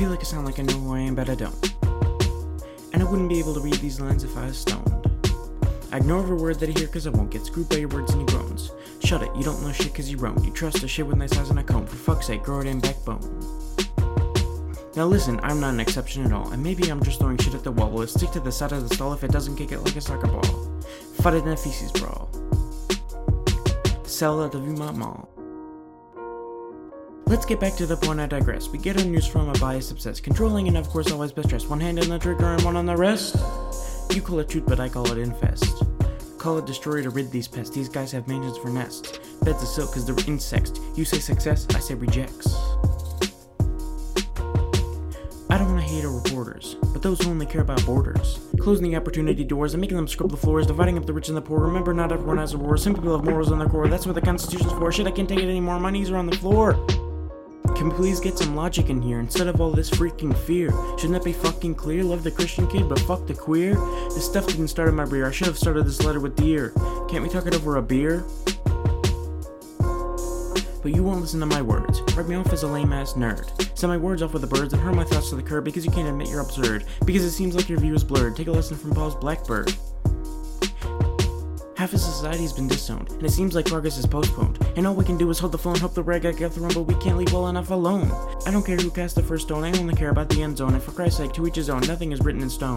feel like I sound like I know who I am, but I don't. And I wouldn't be able to read these lines if I was stoned. I ignore every word that I hear cause I won't get screwed by your words and your groans. Shut it, you don't know shit cause you roamed. You trust a shit with nice eyes and a comb. For fuck's sake, grow a damn backbone. Now listen, I'm not an exception at all, and maybe I'm just throwing shit at the wall. Will it stick to the side of the stall if it doesn't kick it like a soccer ball? Fight it in a feces brawl. Sell out of Viewmont Mall. Let's get back to the point. I digress. We get our news from a biased obsessed, controlling and of course always best-dressed. One hand on the trigger and one on the wrist. You call it truth, but I call it infest. Call it destroy to rid these pests. These guys have mansions for nests. Beds of silk because they're insects. You say success, I say rejects. I don't want to hate our reporters, but those who only care about borders. Closing the opportunity doors and making them scrub the floors, dividing up the rich and the poor. Remember, not everyone has a war. Some people have morals on their core. That's what the Constitution's for. Shit, I can't take it anymore. My knees are on the floor. Can we please get some logic in here instead of all this freaking fear? Shouldn't that be fucking clear? Love the Christian kid, but fuck the queer? This stuff didn't start in my beer. I should have started this letter with dear. Can't we talk it over a beer? But you won't listen to my words. Write me off as a lame-ass nerd. Send my words off with the birds and hurl my thoughts to the curb because you can't admit you're absurd. Because it seems like your view is blurred. Take a lesson from Paul's Blackbird. Half of society has been disowned, and it seems like progress is postponed. And all we can do is hold the phone, hope the rag guy gets the rumble, but we can't leave well enough alone. I don't care who cast the first stone, I only care about the end zone, and for Christ's sake, to each his own, nothing is written in stone.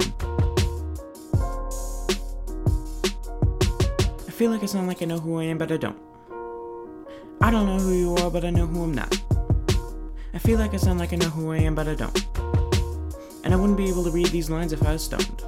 I feel like I sound like I know who I am, but I don't. I don't know who you are, but I know who I'm not. I feel like I sound like I know who I am, but I don't. And I wouldn't be able to read these lines if I was stoned.